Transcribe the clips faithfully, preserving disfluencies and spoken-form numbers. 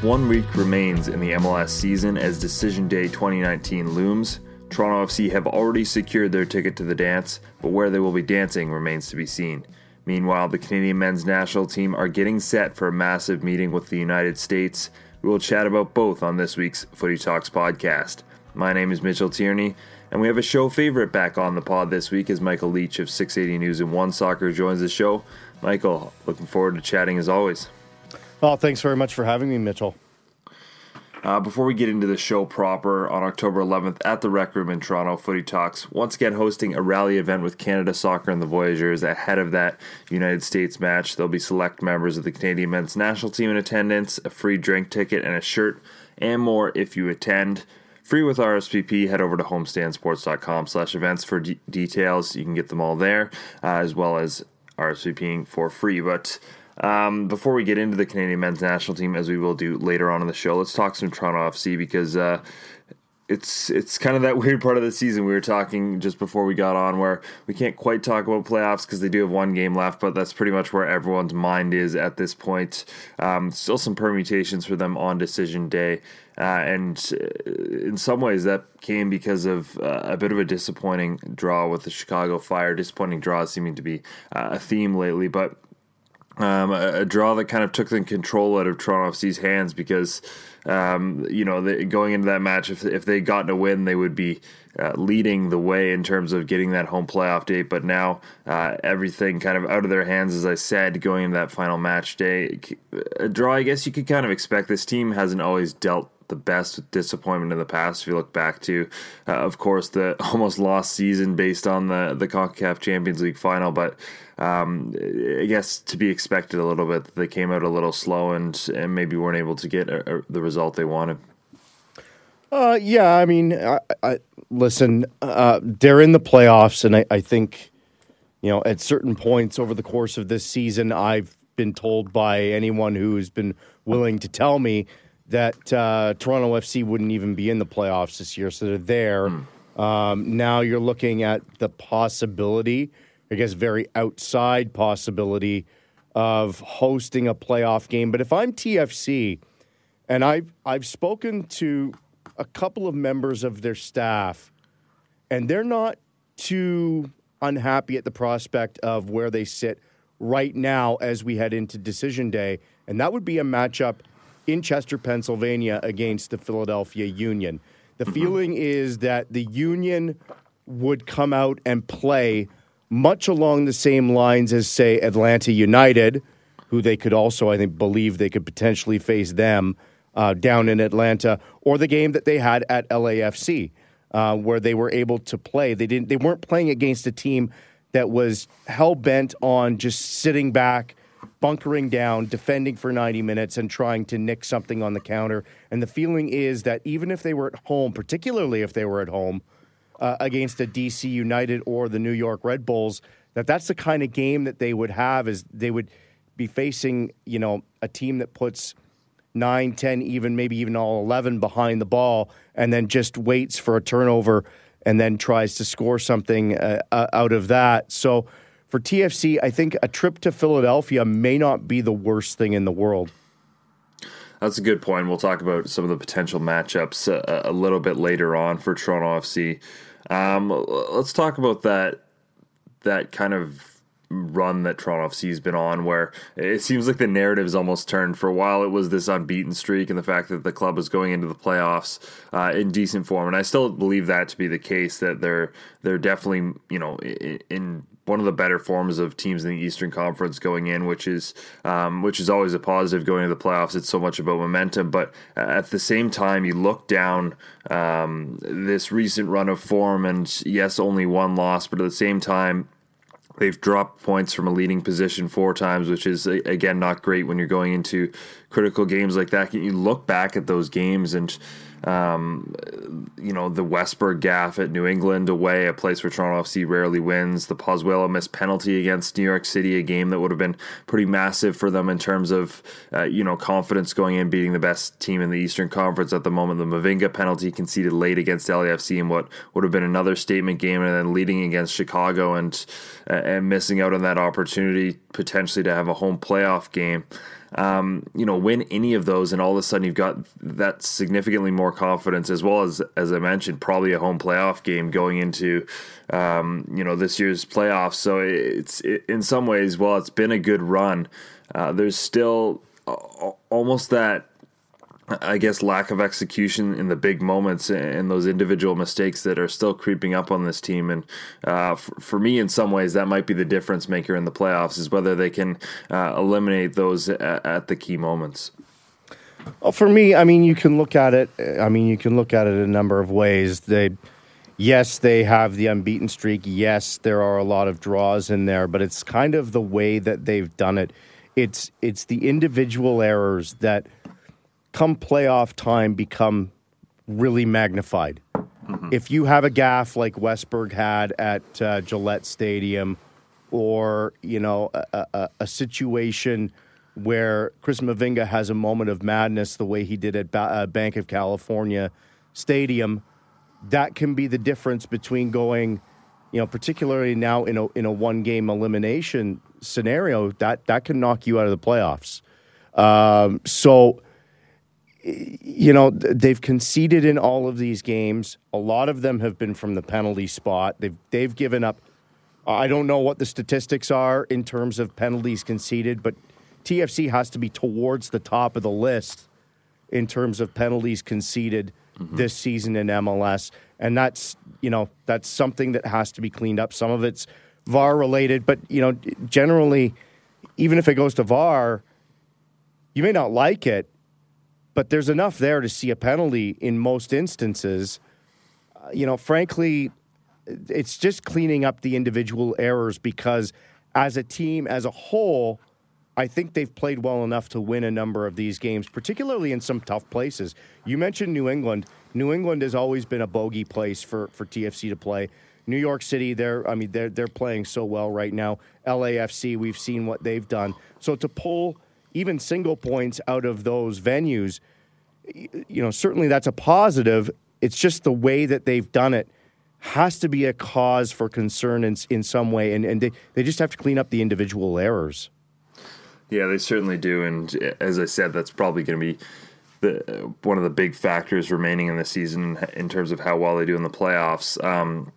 One week remains in the M L S season as Decision Day twenty nineteen looms. Toronto F C have already secured their ticket to the dance, but where they will be dancing remains to be seen. Meanwhile, the Canadian men's national team are getting set for a massive meeting with the United States. We will chat about both on this week's Footy Talks podcast. My name is Mitchell Tierney, and we have a show favorite back on the pod this week as Michael Leach of six eighty News and OneSoccer joins the show. Michael, looking forward to chatting as always. Well, thanks very much for having me, Mitchell. Uh, before we get into the show proper, on October eleventh at the Rec Room in Toronto, Footy Talks once again hosting a rally event with Canada Soccer and the Voyageurs ahead of that United States match. There'll be select members of the Canadian men's national team in attendance, a free drink ticket and a shirt, and more if you attend. Free with R S V P, head over to homestandsports.com slash events for d- details. You can get them all there, uh, as well as RSVPing for free, but... Um, before we get into the Canadian men's national team, as we will do later on in the show, let's talk some Toronto F C because uh, it's it's kind of that weird part of the season we were talking just before we got on where we can't quite talk about playoffs because they do have one game left, but that's pretty much where everyone's mind is at this point. Um, still some permutations for them on decision day. Uh, and in some ways that came because of uh, a bit of a disappointing draw with the Chicago Fire. Disappointing draws seeming to be uh, a theme lately, but Um, a, a draw that kind of took the control out of Toronto F C's hands because, um, you know, they, going into that match, if if they gotten a win, they would be uh, leading the way in terms of getting that home playoff date. But now uh, everything kind of out of their hands, as I said, going into that final match day. A draw, I guess you could kind of expect. This team hasn't always dealt the best with disappointment in the past. If you look back to, uh, of course, the almost lost season based on the, the CONCACAF Champions League final. But um, I guess to be expected a little bit. They came out a little slow and, and maybe weren't able to get a, a, the result they wanted. Uh, yeah, I mean, I, I, listen, uh, they're in the playoffs. And I, I think, you know, at certain points over the course of this season, I've been told by anyone who has been willing to tell me that uh, Toronto F C wouldn't even be in the playoffs this year, so they're there. Mm. Um, now you're looking at the possibility, I guess very outside possibility, of hosting a playoff game. But if I'm T F C, and I've, I've spoken to a couple of members of their staff, and they're not too unhappy at the prospect of where they sit right now as we head into Decision Day, and that would be a matchup in Chester, Pennsylvania, against the Philadelphia Union. The feeling is that the Union would come out and play much along the same lines as, say, Atlanta United, who they could also, I think, believe they could potentially face them uh, down in Atlanta, or the game that they had at L A F C, uh, where they were able to play. They didn't. They weren't playing against a team that was hell-bent on just sitting back, bunkering down, defending for ninety minutes, and trying to nick something on the counter. And the feeling is that even if they were at home, particularly if they were at home, uh, against a D C United or the New York Red Bulls, that that's the kind of game that they would have, is they would be facing, you know, a team that puts nine, ten, even maybe even all eleven behind the ball and then just waits for a turnover and then tries to score something uh, out of that. So for T F C, I think a trip to Philadelphia may not be the worst thing in the world. That's a good point. We'll talk about some of the potential matchups a, a little bit later on for Toronto F C. Um, let's talk about that that kind of run that Toronto F C has been on, where it seems like the narrative's almost turned. For a while it was this unbeaten streak and the fact that the club was going into the playoffs uh, in decent form, and I still believe that to be the case, that they're they're definitely, you know, in one of the better forms of teams in the Eastern Conference going in, which is um, which is always a positive going into the playoffs. It's so much about momentum, but at the same time you look down um, this recent run of form, and yes, only one loss, but at the same time they've dropped points from a leading position four times, which is, again, not great when you're going into critical games like that. You look back at those games and, um, you know, the Westberg gaffe at New England away, a place where Toronto F C rarely wins, the Pozuelo missed penalty against New York City, a game that would have been pretty massive for them in terms of, uh, you know, confidence going in, beating the best team in the Eastern Conference at the moment. The Mavinga penalty conceded late against L A F C in what would have been another statement game, and then leading against Chicago and, uh, and missing out on that opportunity potentially to have a home playoff game. Um, you know, win any of those and all of a sudden you've got that significantly more confidence, as well as, as I mentioned, probably a home playoff game going into, um, you know, this year's playoffs. So it's it, in some ways, while it's been a good run, uh, there's still almost that, I guess, lack of execution in the big moments and those individual mistakes that are still creeping up on this team. And uh, for, for me, in some ways, that might be the difference maker in the playoffs, is whether they can uh, eliminate those at, at the key moments. Well, for me, I mean, you can look at it. I mean, you can look at it a number of ways. They, yes, they have the unbeaten streak. Yes, there are a lot of draws in there, but it's kind of the way that they've done it. It's it's the individual errors that come playoff time become really magnified. Mm-hmm. If you have a gaffe like Westberg had at uh, Gillette Stadium, or, you know, a, a, a situation where Chris Mavinga has a moment of madness the way he did at ba- uh, Bank of California Stadium, that can be the difference between going, you know, particularly now in a in a one-game elimination scenario, that, that can knock you out of the playoffs. Um, so... You know, they've conceded in all of these games. A lot of them have been from the penalty spot. They've they've given up. I don't know what the statistics are in terms of penalties conceded, but T F C has to be towards the top of the list in terms of penalties conceded mm-hmm. this season in M L S. And that's, you know, that's something that has to be cleaned up. Some of it's V A R related, but, you know, generally, even if it goes to V A R, you may not like it, but there's enough there to see a penalty in most instances. Uh, you know, frankly, it's just cleaning up the individual errors, because as a team, as a whole, I think they've played well enough to win a number of these games, particularly in some tough places. You mentioned New England. New England has always been a bogey place for, for T F C to play. New York City, they're I mean, they're they're playing so well right now. L A F C, we've seen what they've done. So to pull even single points out of those venues, you know, certainly that's a positive. It's just the way that they've done it has to be a cause for concern in, in some way, and, and they, they just have to clean up the individual errors. Yeah, they certainly do, and as I said, that's probably going to be the, one of the big factors remaining in the season in terms of how well they do in the playoffs. Um,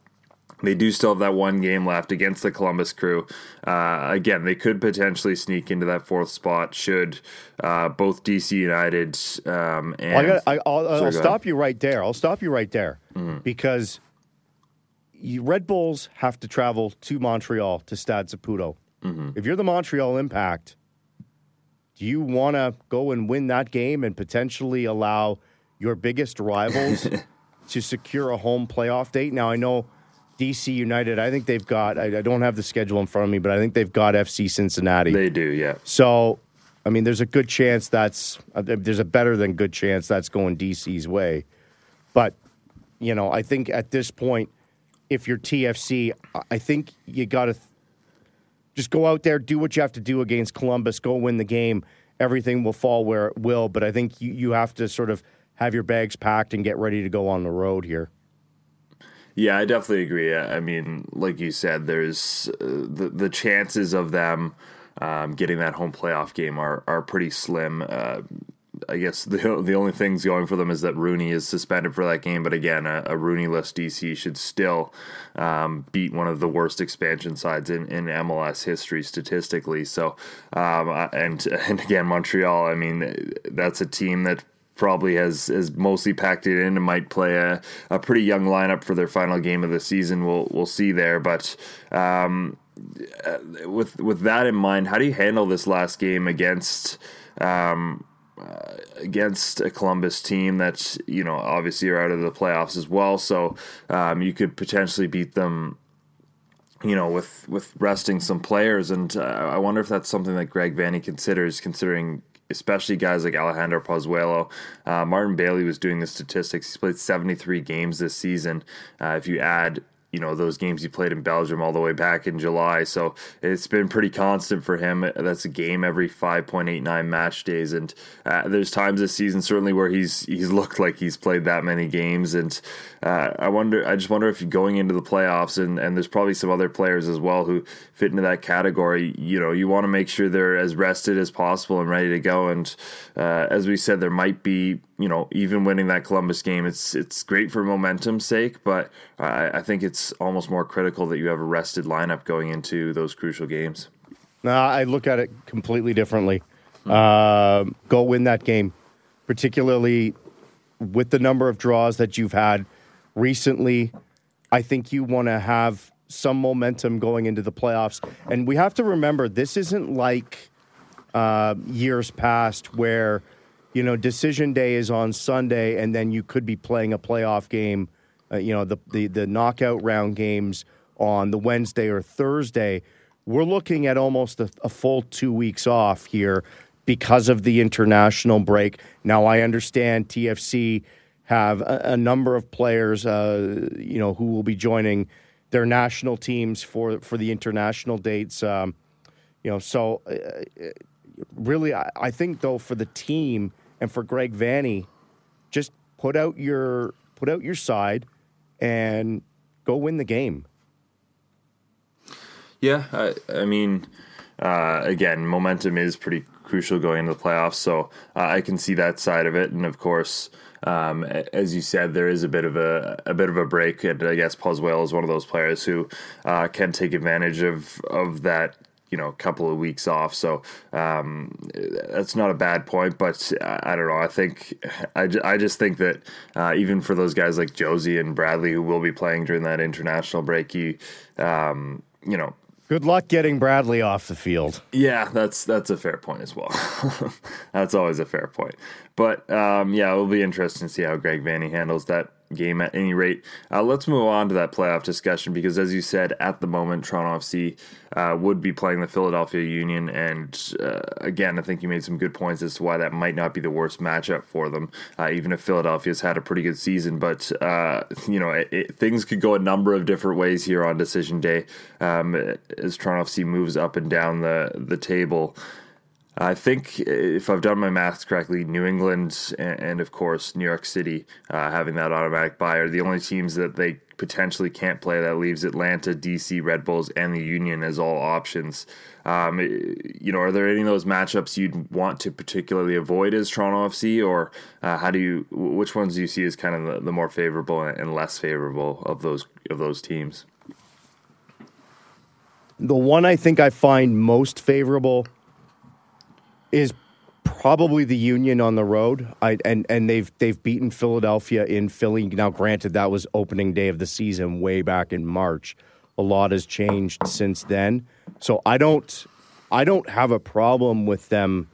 They do still have that one game left against the Columbus Crew. Uh, again, they could potentially sneak into that fourth spot should uh, both D C United um, and... I gotta, I, I'll, Sorry, I'll stop ahead. you right there. I'll stop you right there mm-hmm. because you, Red Bulls have to travel to Montreal, to Stade Saputo. Mm-hmm. If you're the Montreal Impact, do you want to go and win that game and potentially allow your biggest rivals to secure a home playoff date? Now, I know... D C United, I think they've got, I, I don't have the schedule in front of me, but I think they've got F C Cincinnati. They do, yeah. So, I mean, there's a good chance that's, uh, there's a better than good chance that's going D C's way. But, you know, I think at this point, if you're T F C, I think you got to th- just go out there, do what you have to do against Columbus, go win the game. Everything will fall where it will, but I think you, you have to sort of have your bags packed and get ready to go on the road here. Yeah, I definitely agree. I mean, like you said, there's uh, the the chances of them um, getting that home playoff game are are pretty slim. Uh, I guess the the only things going for them is that Rooney is suspended for that game. But again, a, a Rooney-less D C should still um, beat one of the worst expansion sides in, in M L S history statistically. So, um, and and again, Montreal. I mean, that's a team that probably has, has mostly packed it in and might play a, a pretty young lineup for their final game of the season. We'll we'll see there. But um, with with that in mind, how do you handle this last game against um, uh, against a Columbus team that's, you know, obviously are out of the playoffs as well? So um, you could potentially beat them, you know, with, with resting some players. And uh, I wonder if that's something that Greg Vanney considers, considering especially guys like Alejandro Pozuelo. Uh, Martin Bailey was doing the statistics. He's played seventy-three games this season. Uh, if you add, you know, those games he played in Belgium all the way back in July. So it's been pretty constant for him. That's a game every five point eight nine match days. And uh, there's times this season certainly where he's he's looked like he's played that many games. And uh, I wonder, I just wonder if going into the playoffs, and, and there's probably some other players as well who fit into that category, you know, you want to make sure they're as rested as possible and ready to go. And uh, as we said, there might be, you know, even winning that Columbus game, it's it's great for momentum's sake, but I, I think it's almost more critical that you have a rested lineup going into those crucial games. No, I look at it completely differently. Hmm. Uh, go win that game, particularly with the number of draws that you've had recently. I think you want to have some momentum going into the playoffs. And we have to remember, this isn't like uh, years past where, you know, decision day is on Sunday, and then you could be playing a playoff game, uh, you know, the, the the knockout round games on the Wednesday or Thursday. We're looking at almost a, a full two weeks off here because of the international break. Now, I understand T F C have a, a number of players, uh, you know, who will be joining their national teams for, for the international dates, um, you know, so uh, really, I, I think, though, for the team, and for Greg Vanney, just put out your put out your side and go win the game. Yeah, I, I mean, uh, again, momentum is pretty crucial going into the playoffs, so uh, I can see that side of it. And of course, um, as you said, there is a bit of a a bit of a break, and I guess Pozuelo is one of those players who uh, can take advantage of of that, you know, a couple of weeks off. So um, that's not a bad point, but I don't know. I think, I, ju- I just think that uh, even for those guys like Jozy and Bradley, who will be playing during that international break, you, um, you know, good luck getting Bradley off the field. Yeah, that's that's a fair point as well. That's always a fair point. But, um, yeah, it'll be interesting to see how Greg Vanney handles that game at any rate. Uh, let's move on to that playoff discussion because, as you said, at the moment, Toronto F C uh, would be playing the Philadelphia Union. And, uh, again, I think you made some good points as to why that might not be the worst matchup for them, uh, even if Philadelphia's had a pretty good season. But, uh, you know, it, it, things could go a number of different ways here on decision day um, as Toronto F C moves up and down the, the table. I think, if I've done my maths correctly, New England and, and of course, New York City uh, having that automatic bye are the only teams that they potentially can't play. That leaves Atlanta, D C, Red Bulls, and the Union as all options. Um, you know, are there any of those matchups you'd want to particularly avoid as Toronto F C, or uh, how do you? Which ones do you see as kind of the, the more favorable and less favorable of those of those teams? The one I think I find most favorable is probably the Union on the road. I and and they've they've beaten Philadelphia in Philly. Now, granted, that was opening day of the season way back in March. A lot has changed since then. So I don't I don't have a problem with them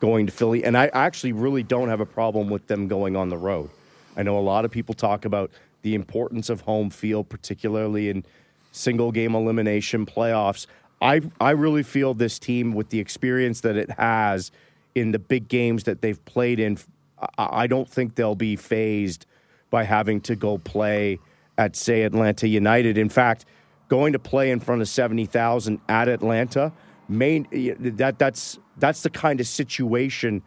going to Philly, and I actually really don't have a problem with them going on the road. I know a lot of people talk about the importance of home field, particularly in single game elimination playoffs. I I really feel this team, with the experience that it has in the big games that they've played in, I, I don't think they'll be phased by having to go play at, say, Atlanta United. In fact, going to play in front of seventy thousand at Atlanta, main, that that's that's the kind of situation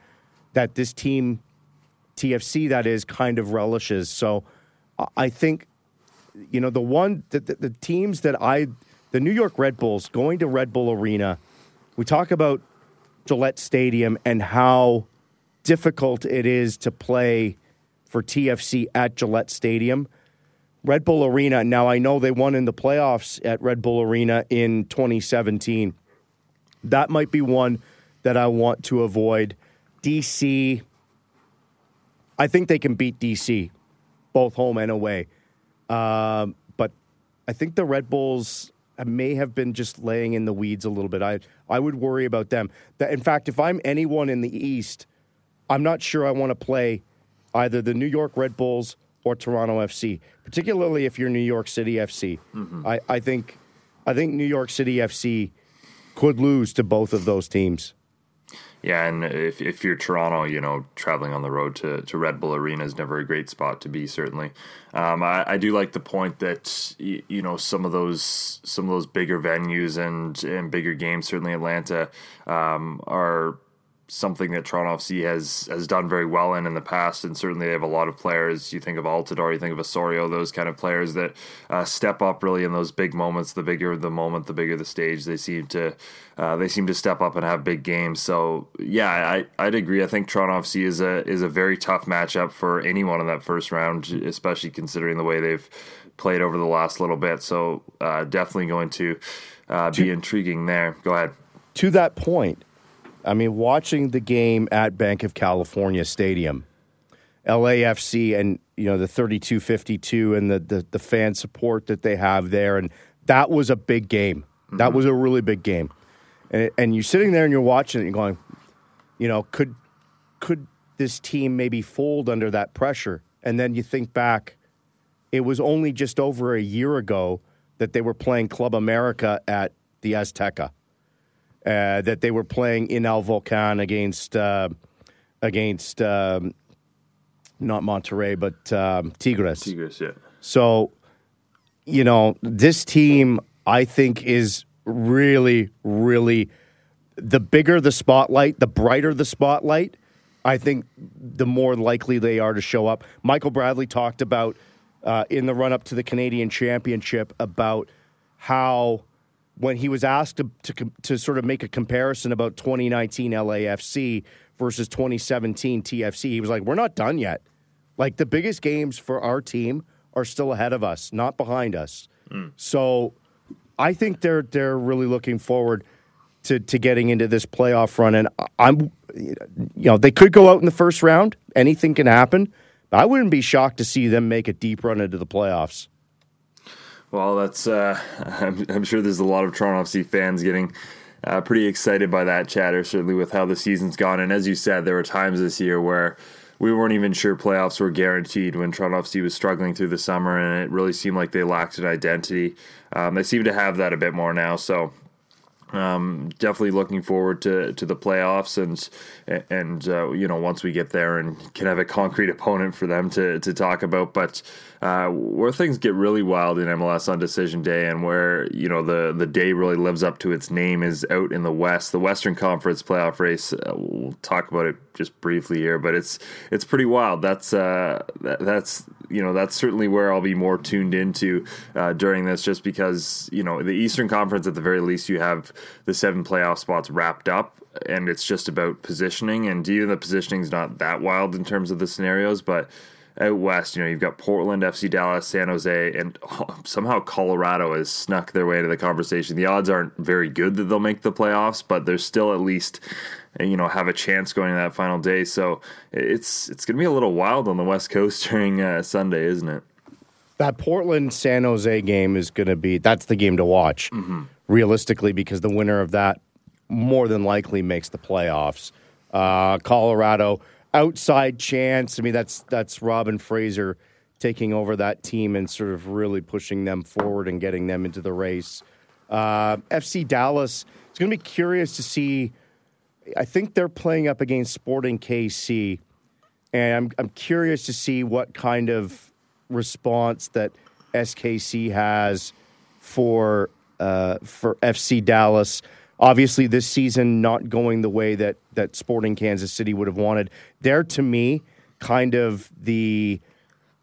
that this team, T F C, that is, kind of relishes. So I think, you know, the one the, the, the teams that I. The New York Red Bulls going to Red Bull Arena. We talk about Gillette Stadium and how difficult it is to play for T F C at Gillette Stadium. Red Bull Arena, now I know they won in the playoffs at Red Bull Arena in twenty seventeen. That might be one that I want to avoid. D C, I think they can beat D C, both home and away. Uh, but I think the Red Bulls, I may have been just laying in the weeds a little bit. I I would worry about them. That, in fact, if I'm anyone in the East, I'm not sure I want to play either the New York Red Bulls or Toronto F C, particularly if you're New York City F C. Mm-hmm. I, I think I think New York City F C could lose to both of those teams. Yeah, and if if you're Toronto, you know, traveling on the road to, to Red Bull Arena is never a great spot to be, certainly. Um, I, I do like the point that, you know, some of those some of those bigger venues and, and bigger games, certainly Atlanta, um, are something that Toronto F C has has done very well in in the past, and certainly they have a lot of players. You think of Altidore, you think of Osorio, those kind of players that uh, step up really in those big moments. The bigger the moment, the bigger the stage. They seem to uh, they seem to step up and have big games. So yeah, I I'd agree. I think Toronto F C is a is a very tough matchup for anyone in that first round, especially considering the way they've played over the last little bit. So uh, definitely going to uh, be to, intriguing there. Go ahead. To that point, I mean, watching the game at Bank of California Stadium, L A F C, and, you know, the thirty-two fifty-two and the, the, the fan support that they have there, and that was a big game. Mm-hmm. That was a really big game. And, and you're sitting there and you're watching it and going, you know, could could this team maybe fold under that pressure? And then you think back, it was only just over a year ago that they were playing Club America at the Azteca. Uh, that they were playing in El Volcan against, uh, against um, not Monterrey, but um, Tigres. Tigres, yeah. So, you know, this team, I think, is really, really, the bigger the spotlight, the brighter the spotlight, I think the more likely they are to show up. Michael Bradley talked about, uh, in the run-up to the Canadian Championship, about how, when he was asked to, to to sort of make a comparison about twenty nineteen L A F C versus twenty seventeen T F C, he was like, we're not done yet. Like, the biggest games for our team are still ahead of us, not behind us. Mm. So I think they're they're really looking forward to, to getting into this playoff run. And I'm, you know, they could go out in the first round. Anything can happen. But I wouldn't be shocked to see them make a deep run into the playoffs. Well, that's. Uh, I'm, I'm sure there's a lot of Toronto F C fans getting uh, pretty excited by that chatter, certainly with how the season's gone. And as you said, there were times this year where we weren't even sure playoffs were guaranteed when Toronto F C was struggling through the summer, and it really seemed like they lacked an identity. Um, they seem to have that a bit more now, so um, definitely looking forward to, to the playoffs, and and uh, you know, once we get there and can have a concrete opponent for them to to talk about, but. Uh, where things get really wild in M L S on decision day, and where, you know, the, the day really lives up to its name, is out in the West. The Western Conference playoff race, uh, we'll talk about it just briefly here, but it's it's pretty wild. That's uh, that, that's you know that's certainly where I'll be more tuned into uh, during this, just because, you know, the Eastern Conference, at the very least, you have the seven playoff spots wrapped up, and it's just about positioning. And even the positioning is not that wild in terms of the scenarios, but out west, you know, you've got Portland, F C Dallas, San Jose, and somehow Colorado has snuck their way into the conversation. The odds aren't very good that they'll make the playoffs, but they're still at least, you know, have a chance going to that final day. So it's it's going to be a little wild on the West Coast during uh, Sunday, isn't it? That Portland-San Jose game is going to be, that's the game to watch, mm-hmm. realistically, because the winner of that more than likely makes the playoffs. Uh, Colorado, outside chance. I mean, that's that's Robin Fraser taking over that team and sort of really pushing them forward and getting them into the race. Uh, F C Dallas, it's going to be curious to see. I think they're playing up against Sporting K C, and I'm I'm curious to see what kind of response that S K C has for uh, for F C Dallas. Obviously, this season not going the way that, that Sporting Kansas City would have wanted. They're, to me, kind of the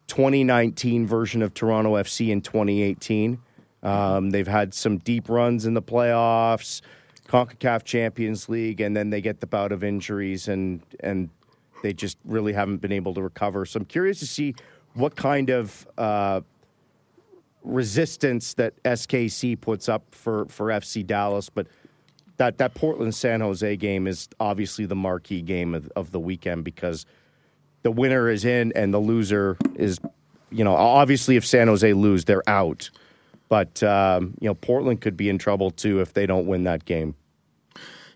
twenty nineteen version of Toronto F C in twenty eighteen. Um, they've had some deep runs in the playoffs, CONCACAF Champions League, and then they get the bout of injuries, and, and they just really haven't been able to recover. So I'm curious to see what kind of uh, resistance that S K C puts up for, for F C Dallas, but That that Portland-San Jose game is obviously the marquee game of, of the weekend, because the winner is in and the loser is, you know, obviously if San Jose lose, they're out. But, um, you know, Portland could be in trouble too if they don't win that game.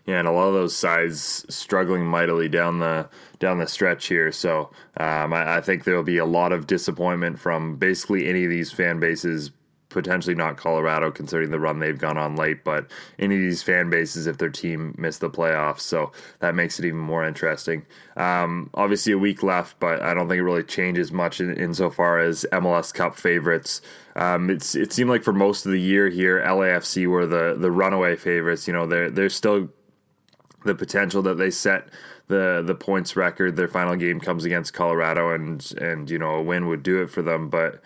Yeah, and a lot of those sides struggling mightily down the down the stretch here. So um, I, I think there will be a lot of disappointment from basically any of these fan bases potentially not Colorado, considering the run they've gone on late, but any of these fan bases, if their team missed the playoffs, so that makes it even more interesting. Um, obviously a week left, but I don't think it really changes much in, insofar as M L S Cup favorites. Um, it's it seemed like for most of the year here, L A F C were the, the runaway favorites. You know, they're, they're still the potential that they set the the points record. Their final game comes against Colorado, and, and you know, a win would do it for them, but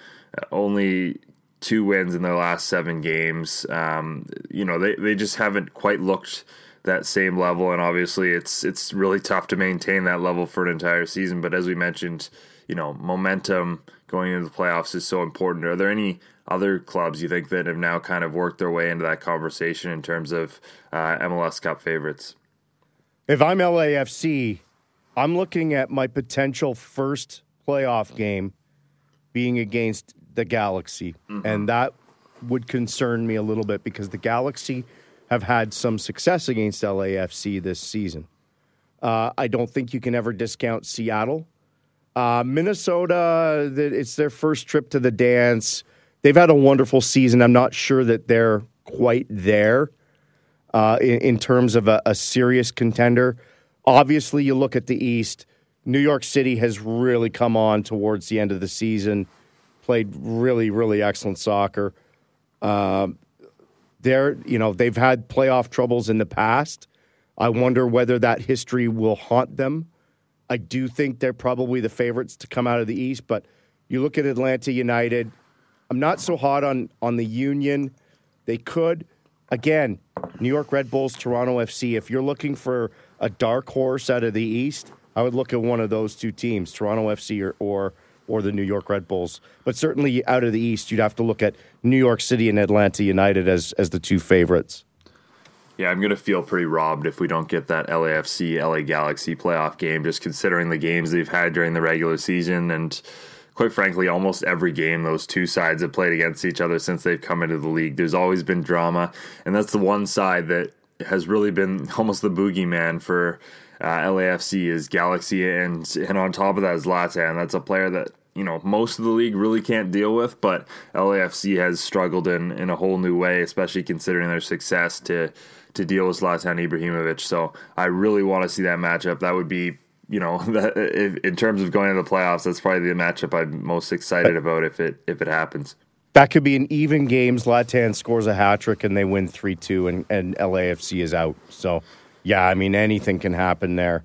only two wins in their last seven games. Um, you know, they, they just haven't quite looked that same level, and obviously it's it's really tough to maintain that level for an entire season. But as we mentioned, you know, momentum going into the playoffs is so important. Are there any other clubs you think that have now kind of worked their way into that conversation in terms of uh, M L S Cup favorites? If I'm L A F C, I'm looking at my potential first playoff game being against the Galaxy, mm-hmm. and that would concern me a little bit because the Galaxy have had some success against L A F C this season. Uh, I don't think you can ever discount Seattle. Uh, Minnesota, it's their first trip to the dance. They've had a wonderful season. I'm not sure that they're quite there uh, in, in terms of a, a serious contender. Obviously, you look at the East. New York City has really come on towards the end of the season. Played really, really excellent soccer. Um, they're, you know, they've had playoff troubles in the past. I wonder whether that history will haunt them. I do think they're probably the favorites to come out of the East, but you look at Atlanta United. I'm not so hot on, on the Union. They could, again, New York Red Bulls, Toronto F C. If you're looking for a dark horse out of the East, I would look at one of those two teams, Toronto F C or, or or the New York Red Bulls. But certainly out of the East, you'd have to look at New York City and Atlanta United as as the two favorites. Yeah, I'm going to feel pretty robbed if we don't get that L A F C, L A Galaxy playoff game, just considering the games they've had during the regular season. And quite frankly, almost every game those two sides have played against each other since they've come into the league, there's always been drama. And that's the one side that has really been almost the boogeyman for Uh, L A F C is Galaxy, and and on top of that is Zlatan. That's a player that, you know, most of the league really can't deal with, but L A F C has struggled in, in a whole new way, especially considering their success to to deal with Zlatan Ibrahimovic. So I really want to see that matchup. That would be, you know, that, if, in terms of going to the playoffs, that's probably the matchup I'm most excited about if it if it happens. That could be an even game. Zlatan scores a hat-trick and they win three two, and, and L A F C is out. So yeah, I mean, anything can happen there.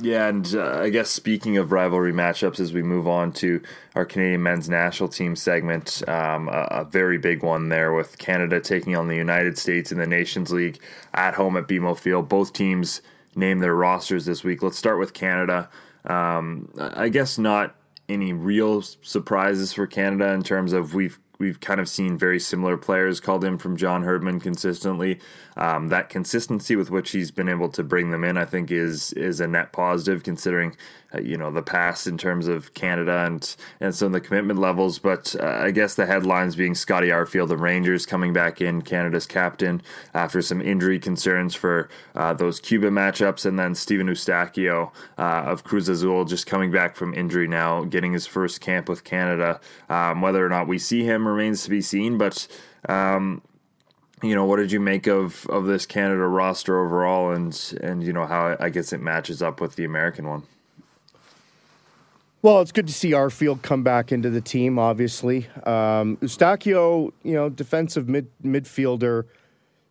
Yeah, and uh, I guess speaking of rivalry matchups, as we move on to our Canadian men's national team segment, um, a, a very big one there with Canada taking on the United States in the Nations League at home at B M O Field. Both teams named their rosters this week. Let's start with Canada. Um, I guess not any real surprises for Canada in terms of we've We've kind of seen very similar players called in from John Herdman consistently. Um, that consistency with which he's been able to bring them in, I think, is is a net positive considering, uh, you know, the past in terms of Canada and, and some of the commitment levels. But uh, I guess the headlines being Scotty Arfield of Rangers coming back in, Canada's captain, after some injury concerns for uh, those Cuba matchups. And then Stephen Eustáquio uh, of Cruz Azul just coming back from injury now, getting his first camp with Canada. Um, whether or not we see him remains to be seen, but um you know, what did you make of of this Canada roster overall, and and you know, how I guess it matches up with the American one? Well, it's good to see Arfield come back into the team, obviously. um Eustáquio, you know, defensive mid midfielder.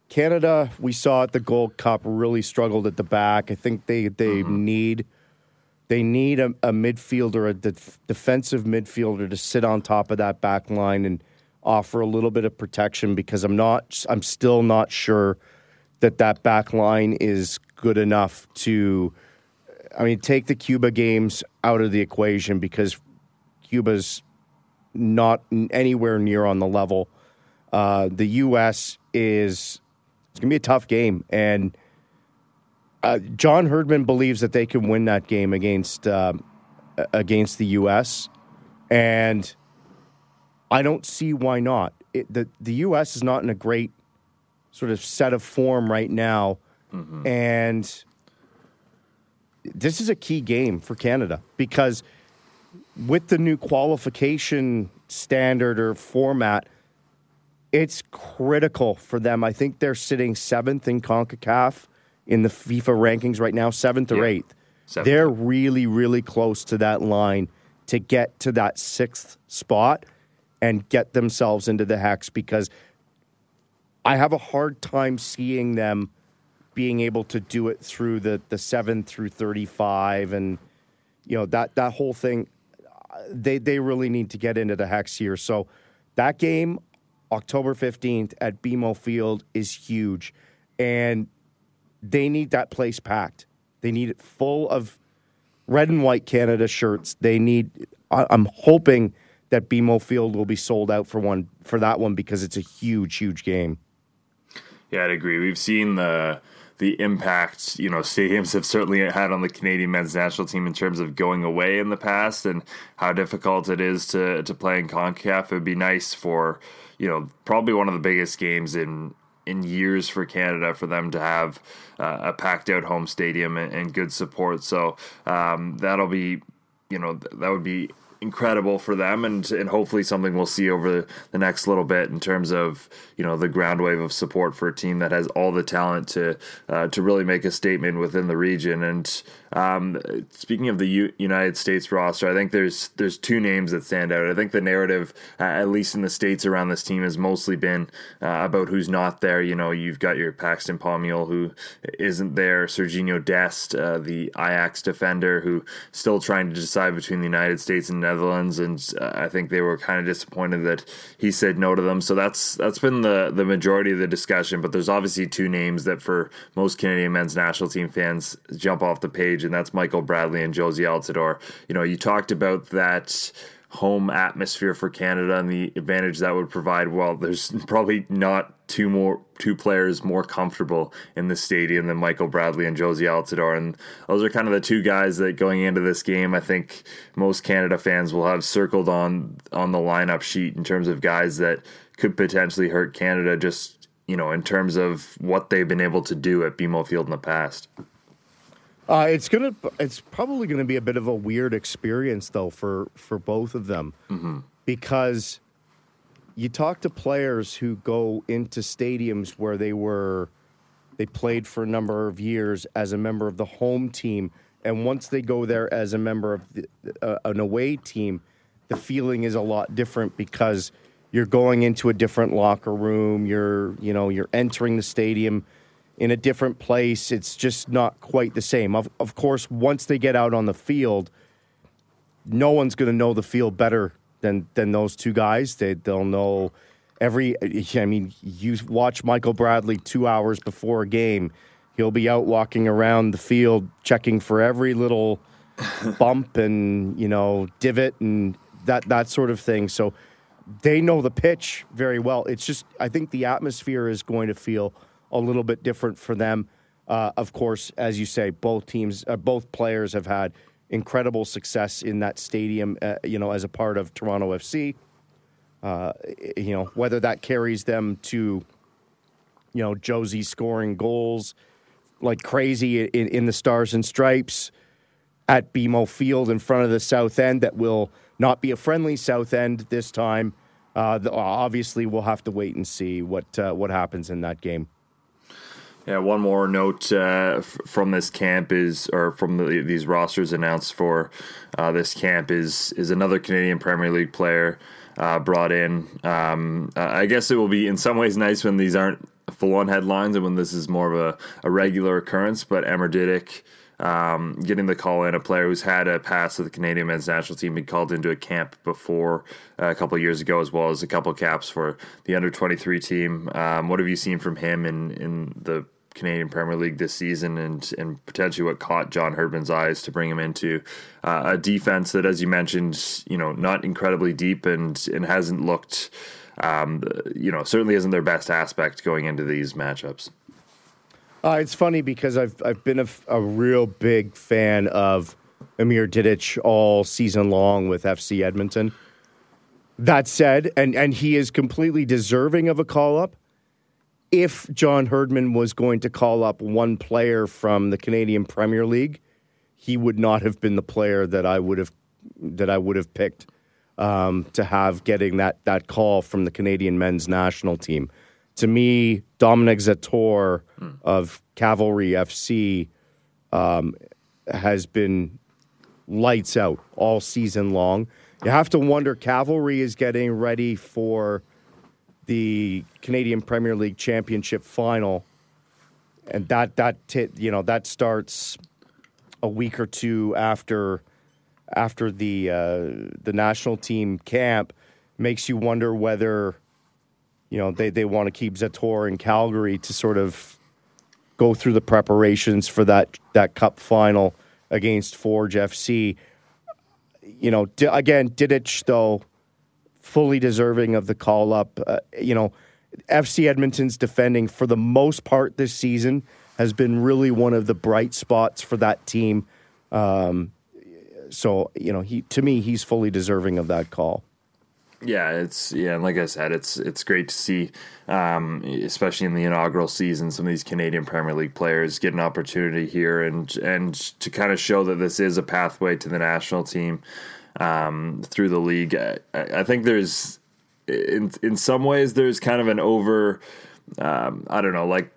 Canada, we saw at the Gold Cup, really struggled at the back. I think they they mm-hmm. need They need a, a midfielder, a def- defensive midfielder, to sit on top of that back line and offer a little bit of protection, because I'm not, I'm still not sure that that back line is good enough to, I mean, take the Cuba games out of the equation, because Cuba's not anywhere near on the level. Uh, the U S is, it's going to be a tough game, and Uh, John Herdman believes that they can win that game against uh, against the U S, and I don't see why not. It, the The U S is not in a great sort of set of form right now, mm-hmm. and this is a key game for Canada, because with the new qualification standard or format, it's critical for them. I think they're sitting seventh in CONCACAF in the FIFA rankings right now, seventh yeah. or eighth. Seventh. They're really, really close to that line to get to that sixth spot and get themselves into the hex, because I have a hard time seeing them being able to do it through the, the seven through thirty-five, and you know that that whole thing. They they really need to get into the hex here. So that game, October fifteenth at B M O Field, is huge, and they need that place packed. They need it full of red and white Canada shirts. They need. I, I'm hoping that B M O Field will be sold out for one for that one, because it's a huge, huge game. Yeah, I'd agree. We've seen the the impact, you know, stadiums have certainly had on the Canadian men's national team in terms of going away in the past and how difficult it is to to play in CONCACAF. It would be nice for, you know, probably one of the biggest games in in years for Canada for them to have uh, a packed out home stadium and, and good support. So um, that'll be, you know, that would be incredible for them, and and hopefully something we'll see over the next little bit in terms of, you know, the ground wave of support for a team that has all the talent to uh, to really make a statement within the region. And um, speaking of the U- United States roster, I think there's there's two names that stand out. I think the narrative, uh, at least in the States around this team, has mostly been uh, about who's not there. You know, you've got your Paxton Pommiel, who isn't there, Serginho Dest, uh, the Ajax defender, who still trying to decide between the United States and Netherlands, and uh, I think they were kind of disappointed that he said no to them. So that's that's been the the majority of the discussion, but there's obviously two names that for most Canadian men's national team fans jump off the page, and that's Michael Bradley and Jozy Altidore. You know, you talked about that home atmosphere for Canada and the advantage that would provide. Well, there's probably not two more two players more comfortable in the stadium than Michael Bradley and Jozy Altidore, and those are kind of the two guys that going into this game, I think most Canada fans will have circled on on the lineup sheet in terms of guys that could potentially hurt Canada, just, you know, in terms of what they've been able to do at B M O Field in the past. Uh, it's gonna. It's probably gonna be a bit of a weird experience, though, for, for both of them, mm-hmm. because you talk to players who go into stadiums where they were, they played for a number of years as a member of the home team, and once they go there as a member of the, uh, an away team, the feeling is a lot different, because you're going into a different locker room. You're, you know, you're entering the stadium in a different place. It's just not quite the same. Of, of course, once they get out on the field, no one's going to know the field better than than those two guys. They, they'll know every... I mean, you watch Michael Bradley two hours before a game. He'll be out walking around the field, checking for every little bump and, you know, divot and that, that sort of thing. So they know the pitch very well. It's just, I think the atmosphere is going to feel a little bit different for them. Uh, of course, as you say, both teams, uh, both players have had incredible success in that stadium, uh, you know, as a part of Toronto F C. Uh, you know, whether that carries them to, you know, Jozy scoring goals like crazy in, in the Stars and Stripes at B M O Field in front of the South End, that will not be a friendly South End this time. Uh, the, obviously, we'll have to wait and see what uh, what happens in that game. Yeah, one more note uh, f- from this camp is, or from the, these rosters announced for uh, this camp is is another Canadian Premier League player uh, brought in. Um, uh, I guess it will be in some ways nice when these aren't full-on headlines and when this is more of a, a regular occurrence, but Amer Didic um, getting the call in, a player who's had a pass with the Canadian men's national team, been called into a camp before uh, a couple of years ago, as well as a couple of caps for the under twenty-three team. Um, what have you seen from him in, in the Canadian Premier League this season, and and potentially what caught John Herdman's eyes to bring him into uh, a defense that, as you mentioned, you know, not incredibly deep and and hasn't looked, um, you know, certainly isn't their best aspect going into these matchups. Uh, it's funny because I've I've been a, a real big fan of Amer Didic all season long with F C Edmonton. That said, and and he is completely deserving of a call up. If John Herdman was going to call up one player from the Canadian Premier League, he would not have been the player that I would have that I would have picked. um, to have getting that that call from the Canadian men's national team. To me, Dominick Zator hmm. of Cavalry F C um, has been lights out all season long. You have to wonder, Cavalry is getting ready for the Canadian Premier League Championship final, and that that t- you know that starts a week or two after after the uh, the national team camp. Makes you wonder whether you know they, they want to keep Zator in Calgary to sort of go through the preparations for that that cup final against Forge F C. You know, d- again, Didic, though, fully deserving of the call-up. Uh, you know, F C Edmonton's defending, for the most part this season, has been really one of the bright spots for that team. Um, so, you know, he to me, he's fully deserving of that call. Yeah, it's yeah, and like I said, it's it's great to see, um, especially in the inaugural season, some of these Canadian Premier League players get an opportunity here, and and to kind of show that this is a pathway to the national team um, through the league. I, I think there's in in some ways there's kind of an over, um, I don't know, like.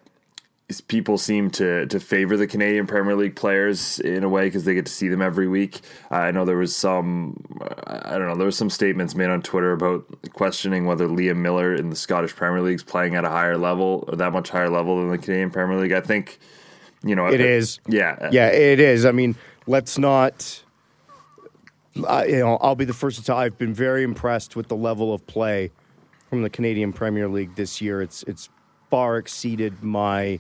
People seem to, to favor the Canadian Premier League players in a way because they get to see them every week. Uh, I know there was some, I don't know, there was some statements made on Twitter about questioning whether Liam Miller in the Scottish Premier League is playing at a higher level or that much higher level than the Canadian Premier League. I think, you know. It, it is. Yeah. Yeah, it is. I mean, let's not, uh, you know, I'll be the first to tell, I've been very impressed with the level of play from the Canadian Premier League this year. It's, it's far exceeded my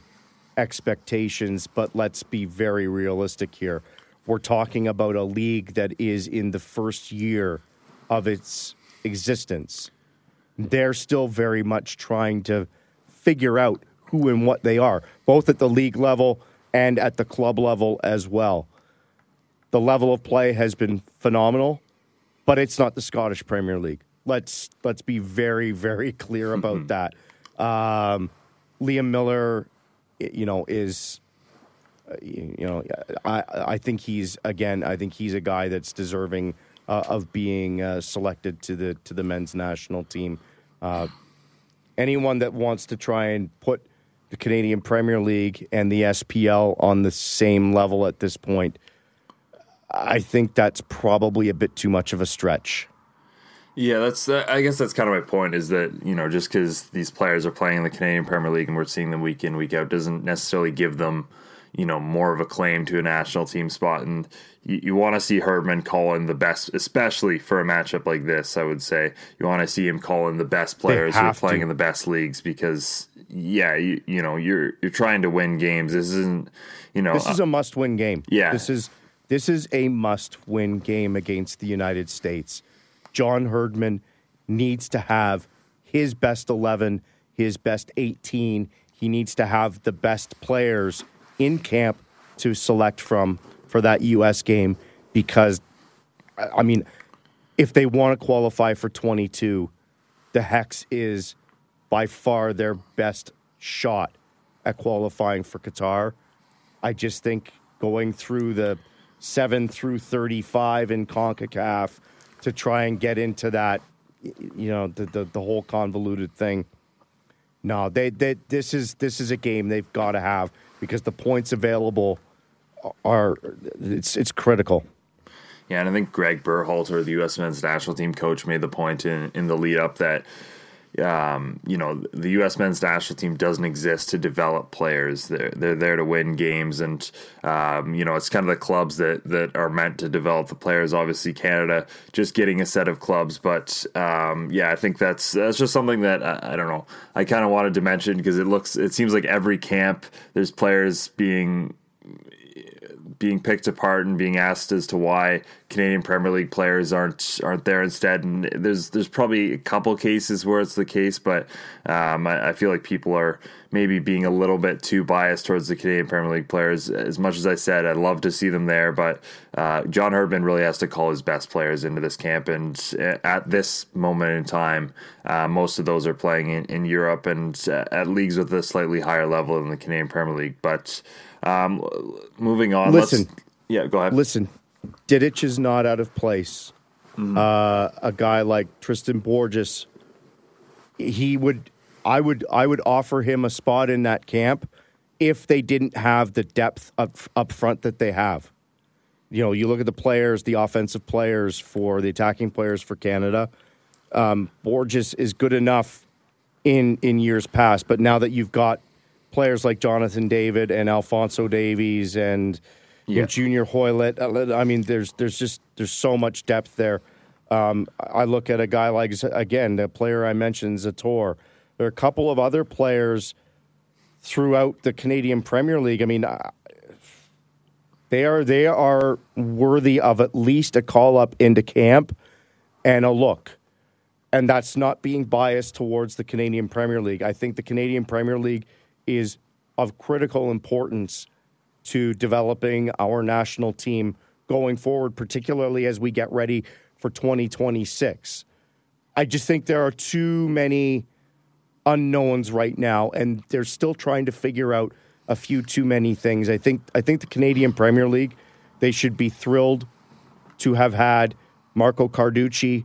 expectations, but let's be very realistic here. We're talking about a league that is in the first year of its existence. They're still very much trying to figure out who and what they are, both at the league level and at the club level as well. The level of play has been phenomenal, but it's not the Scottish Premier League. Let's let's be very, very clear about that. Um, Liam Miller, you know, is, you know, I, I think he's, again, I think he's a guy that's deserving uh, of being uh, selected to the to the men's national team. Uh, anyone that wants to try and put the Canadian Premier League and the S P L on the same level at this point, I think that's probably a bit too much of a stretch. Yeah, that's. Uh, I guess that's kind of my point, is that, you know, just because these players are playing in the Canadian Premier League and we're seeing them week in, week out, doesn't necessarily give them, you know, more of a claim to a national team spot. And you, you want to see Herdman call in the best, especially for a matchup like this, I would say. You want to see him call in the best players who are playing to. in the best leagues because, yeah, you, you know, you're you're trying to win games. This isn't, you know. This is uh, a must-win game. Yeah. This is This is a must-win game against the United States. John Herdman needs to have his best eleven, his best eighteen. He needs to have the best players in camp to select from for that U S game because, I mean, if they want to qualify for twenty-two, the Hex is by far their best shot at qualifying for Qatar. I just think going through the seven through thirty-five in CONCACAF to try and get into that, you know, the the, the whole convoluted thing. No, they, they this is this is a game they've got to have because the points available are it's it's critical. Yeah, and I think Greg Berhalter, the U S men's national team coach, made the point in, in the lead up that um, you know, the U S men's national team doesn't exist to develop players. They're, they're there to win games. And, um, you know, it's kind of the clubs that, that are meant to develop the players, obviously Canada just getting a set of clubs. But, um, yeah, I think that's, that's just something that I, I don't know. I kind of wanted to mention because it looks, it seems like every camp there's players being, being picked apart and being asked as to why Canadian Premier League players aren't aren't there instead. And there's there's probably a couple cases where it's the case, but um, I, I feel like people are maybe being a little bit too biased towards the Canadian Premier League players. As much as I said, I'd love to see them there, but uh, John Herdman really has to call his best players into this camp. And at this moment in time, uh, most of those are playing in, in Europe and uh, at leagues with a slightly higher level than the Canadian Premier League. But Um, moving on. Listen, let's, yeah, go ahead. Listen, Didic is not out of place. Mm-hmm. Uh, a guy like Tristan Borges, he would, I would, I would offer him a spot in that camp if they didn't have the depth up, up front that they have. You know, you look at the players, the offensive players for the attacking players for Canada. Um, Borges is good enough in in years past, but now that you've got players like Jonathan David and Alphonso Davies and, yeah. and Junior Hoylett, I mean, there's there's just there's so much depth there. Um, I look at a guy like, again, the player I mentioned, Zator. There are a couple of other players throughout the Canadian Premier League. I mean, they are they are worthy of at least a call up into camp and a look. And that's not being biased towards the Canadian Premier League. I think the Canadian Premier League is of critical importance to developing our national team going forward, particularly as we get ready for twenty twenty-six. I just think there are too many unknowns right now, and they're still trying to figure out a few too many things. I think I think the Canadian Premier League, they should be thrilled to have had Marco Carducci,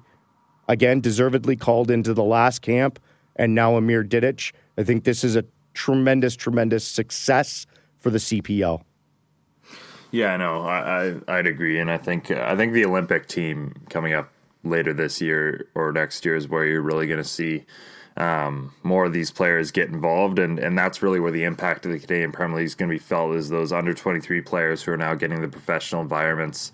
again, deservedly called into the last camp, and now Amer Didic. I think this is a tremendous, tremendous success for the C P L. Yeah, no, I, I, I'd agree, and I think I think the Olympic team coming up later this year or next year is where you're really going to see um, more of these players get involved, and, and that's really where the impact of the Canadian Premier League is going to be felt, is those under twenty-three players who are now getting the professional environments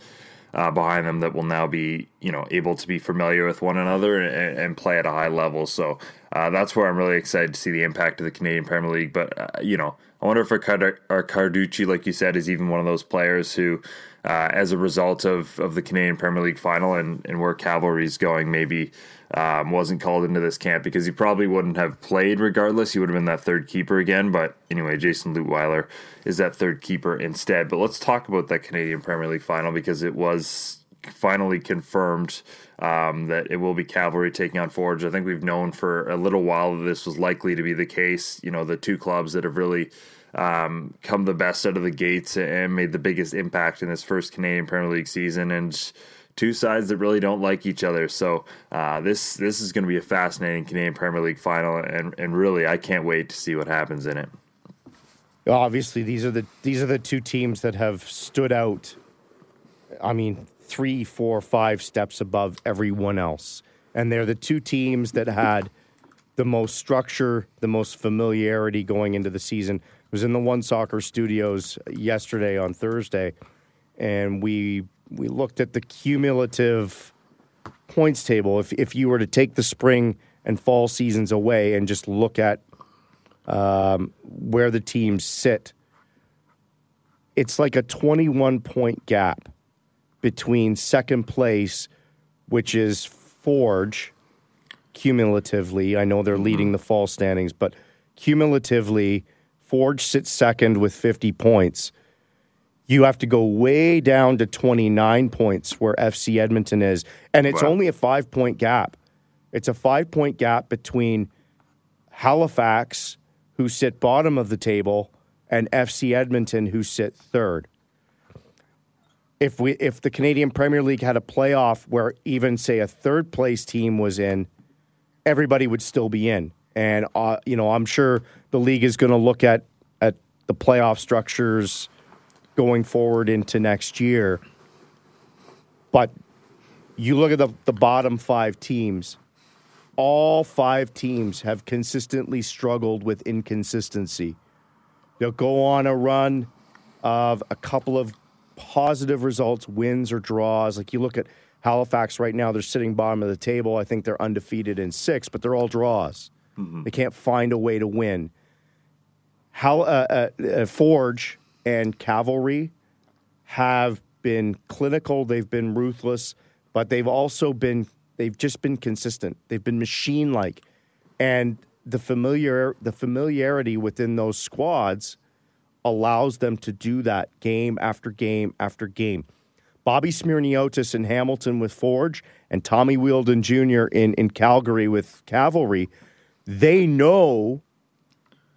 Uh, behind them that will now be, you know, able to be familiar with one another and, and play at a high level. So uh, that's where I'm really excited to see the impact of the Canadian Premier League. But, uh, you know, I wonder if a Card- or Carducci, like you said, is even one of those players who, uh, as a result of, of the Canadian Premier League final and, and where Cavalry's going, maybe um, wasn't called into this camp, because he probably wouldn't have played regardless. He would have been that third keeper again. But anyway, Jason Leutwyler is that third keeper instead. But let's talk about that Canadian Premier League final, because it was finally confirmed um, that it will be Cavalry taking on Forge. I think we've known for a little while that this was likely to be the case. You know, the two clubs that have really um, come the best out of the gates and made the biggest impact in this first Canadian Premier League season, and two sides that really don't like each other. So uh, this this is going to be a fascinating Canadian Premier League final, and, and really I can't wait to see what happens in it. Obviously, these are the these are the two teams that have stood out. I mean, three, four, five steps above everyone else. And they're the two teams that had the most structure, the most familiarity going into the season. I was in the OneSoccer studios yesterday on Thursday, and we we looked at the cumulative points table. If if you were to take the spring and fall seasons away and just look at um, where the teams sit, it's like a twenty-one point gap between second place, which is Forge, cumulatively. I know they're leading the fall standings, but cumulatively, Forge sits second with fifty points. You have to go way down to twenty-nine points where F C Edmonton is, and it's wow. only a five-point gap. It's a five-point gap between Halifax, who sit bottom of the table, and F C Edmonton, who sit third. If we, if the Canadian Premier League had a playoff where even, say, a third-place team was in, everybody would still be in. And, uh, you know, I'm sure the league is going to look at, at the playoff structures going forward into next year. But you look at the, the bottom five teams, all five teams have consistently struggled with inconsistency. They'll go on a run of a couple of positive results, wins or draws. Like, you look at Halifax right now, they're sitting bottom of the table. I think they're undefeated in six, but they're all draws. Mm-hmm. They can't find a way to win. Hal- uh, uh, uh, Forge and Cavalry have been clinical. They've been ruthless, but they've also been, they've just been consistent. They've been machine-like. And the familiar, the familiarity within those squads allows them to do that game after game after game. Bobby Smyrniotis in Hamilton with Forge and Tommy Wheeldon Junior in, in Calgary with Cavalry, they know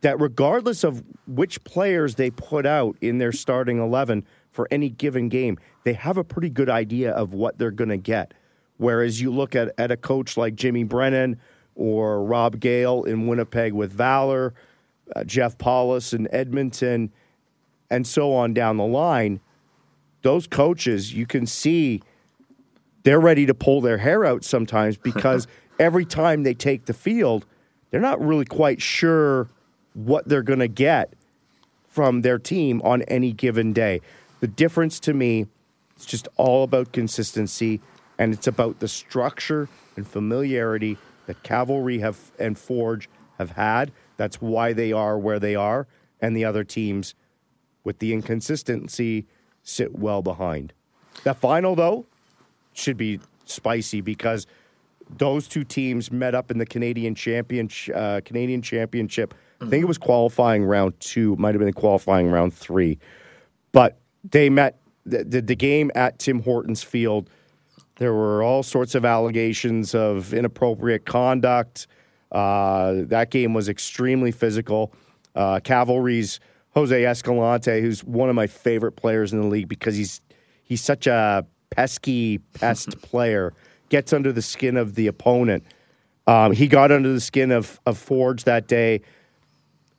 that regardless of which players they put out in their starting eleven for any given game, they have a pretty good idea of what they're going to get. Whereas you look at, at a coach like Jimmy Brennan or Rob Gale in Winnipeg with Valor, uh, Jeff Paulus in Edmonton, and so on down the line, those coaches, you can see they're ready to pull their hair out sometimes because every time they take the field, they're not really quite sure what they're going to get from their team on any given day. The difference to me, it's just all about consistency, and it's about the structure and familiarity that Cavalry have and Forge have had. That's why they are where they are, and the other teams with the inconsistency sit well behind. That final, though, should be spicy because those two teams met up in the Canadian Championship. Uh, Canadian Championship. I think it was qualifying round two. It might have been qualifying round three. But they met the, the, the game at Tim Hortons Field. There were all sorts of allegations of inappropriate conduct. Uh, that game was extremely physical. Uh, Cavalry's Jose Escalante, who's one of my favorite players in the league because he's he's such a pesky pest player, gets under the skin of the opponent. Um, he got under the skin of, of Forge that day.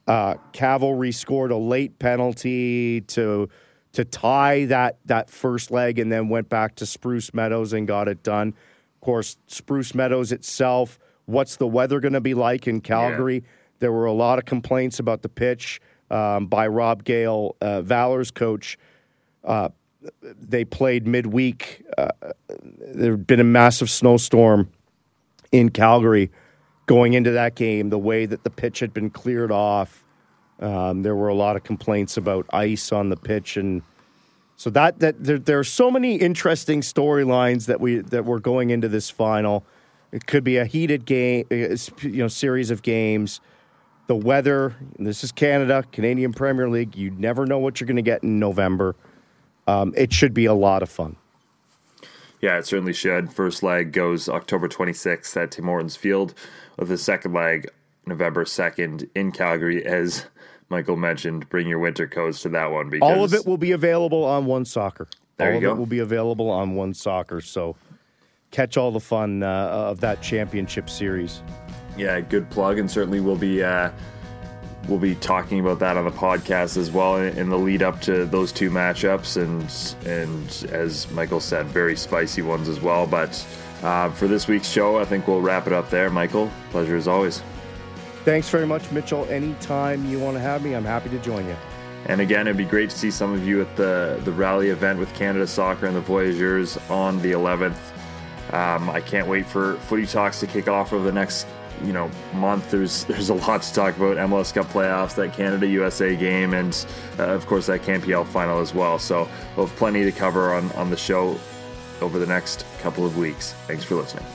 Uh, Cavalry scored a late penalty to to tie that, that first leg and then went back to Spruce Meadows and got it done. Of course, Spruce Meadows itself, what's the weather going to be like in Calgary? Yeah. There were a lot of complaints about the pitch um, by Rob Gale, uh, Valor's coach. Uh, they played midweek. Uh, there had been a massive snowstorm in Calgary. Going into that game, the way that the pitch had been cleared off, um, there were a lot of complaints about ice on the pitch, and so that that there, there are so many interesting storylines that we that we're going into this final. It could be a heated game, you know, series of games. The weather. This is Canada, Canadian Premier League. You never know what you're going to get in November. Um, it should be a lot of fun. Yeah, it certainly should. First leg goes October twenty-sixth at Tim Hortons Field, with the second leg November second in Calgary. As Michael mentioned, bring your winter coats to that one. Because all of it will be available on OneSoccer. There all you go. All of it will be available on OneSoccer. So catch all the fun uh, of that championship series. Yeah, good plug, and certainly we'll be uh, we'll be talking about that on the podcast as well in the lead up to those two matchups, and and as Michael said, very spicy ones as well. But uh, for this week's show, I think we'll wrap it up there. Michael, pleasure as always. Thanks very much, Mitchell. Anytime you want to have me, I'm happy to join you. And again, it'd be great to see some of you at the the rally event with Canada Soccer and the Voyageurs on the eleventh. Um, I can't wait for Footy Talks to kick off over the next, you know, month. There's there's a lot to talk about: M L S Cup playoffs, that Canada U S A game, and uh, of course that K P L final as well. So we'll have plenty to cover on, on the show over the next couple of weeks. Thanks for listening.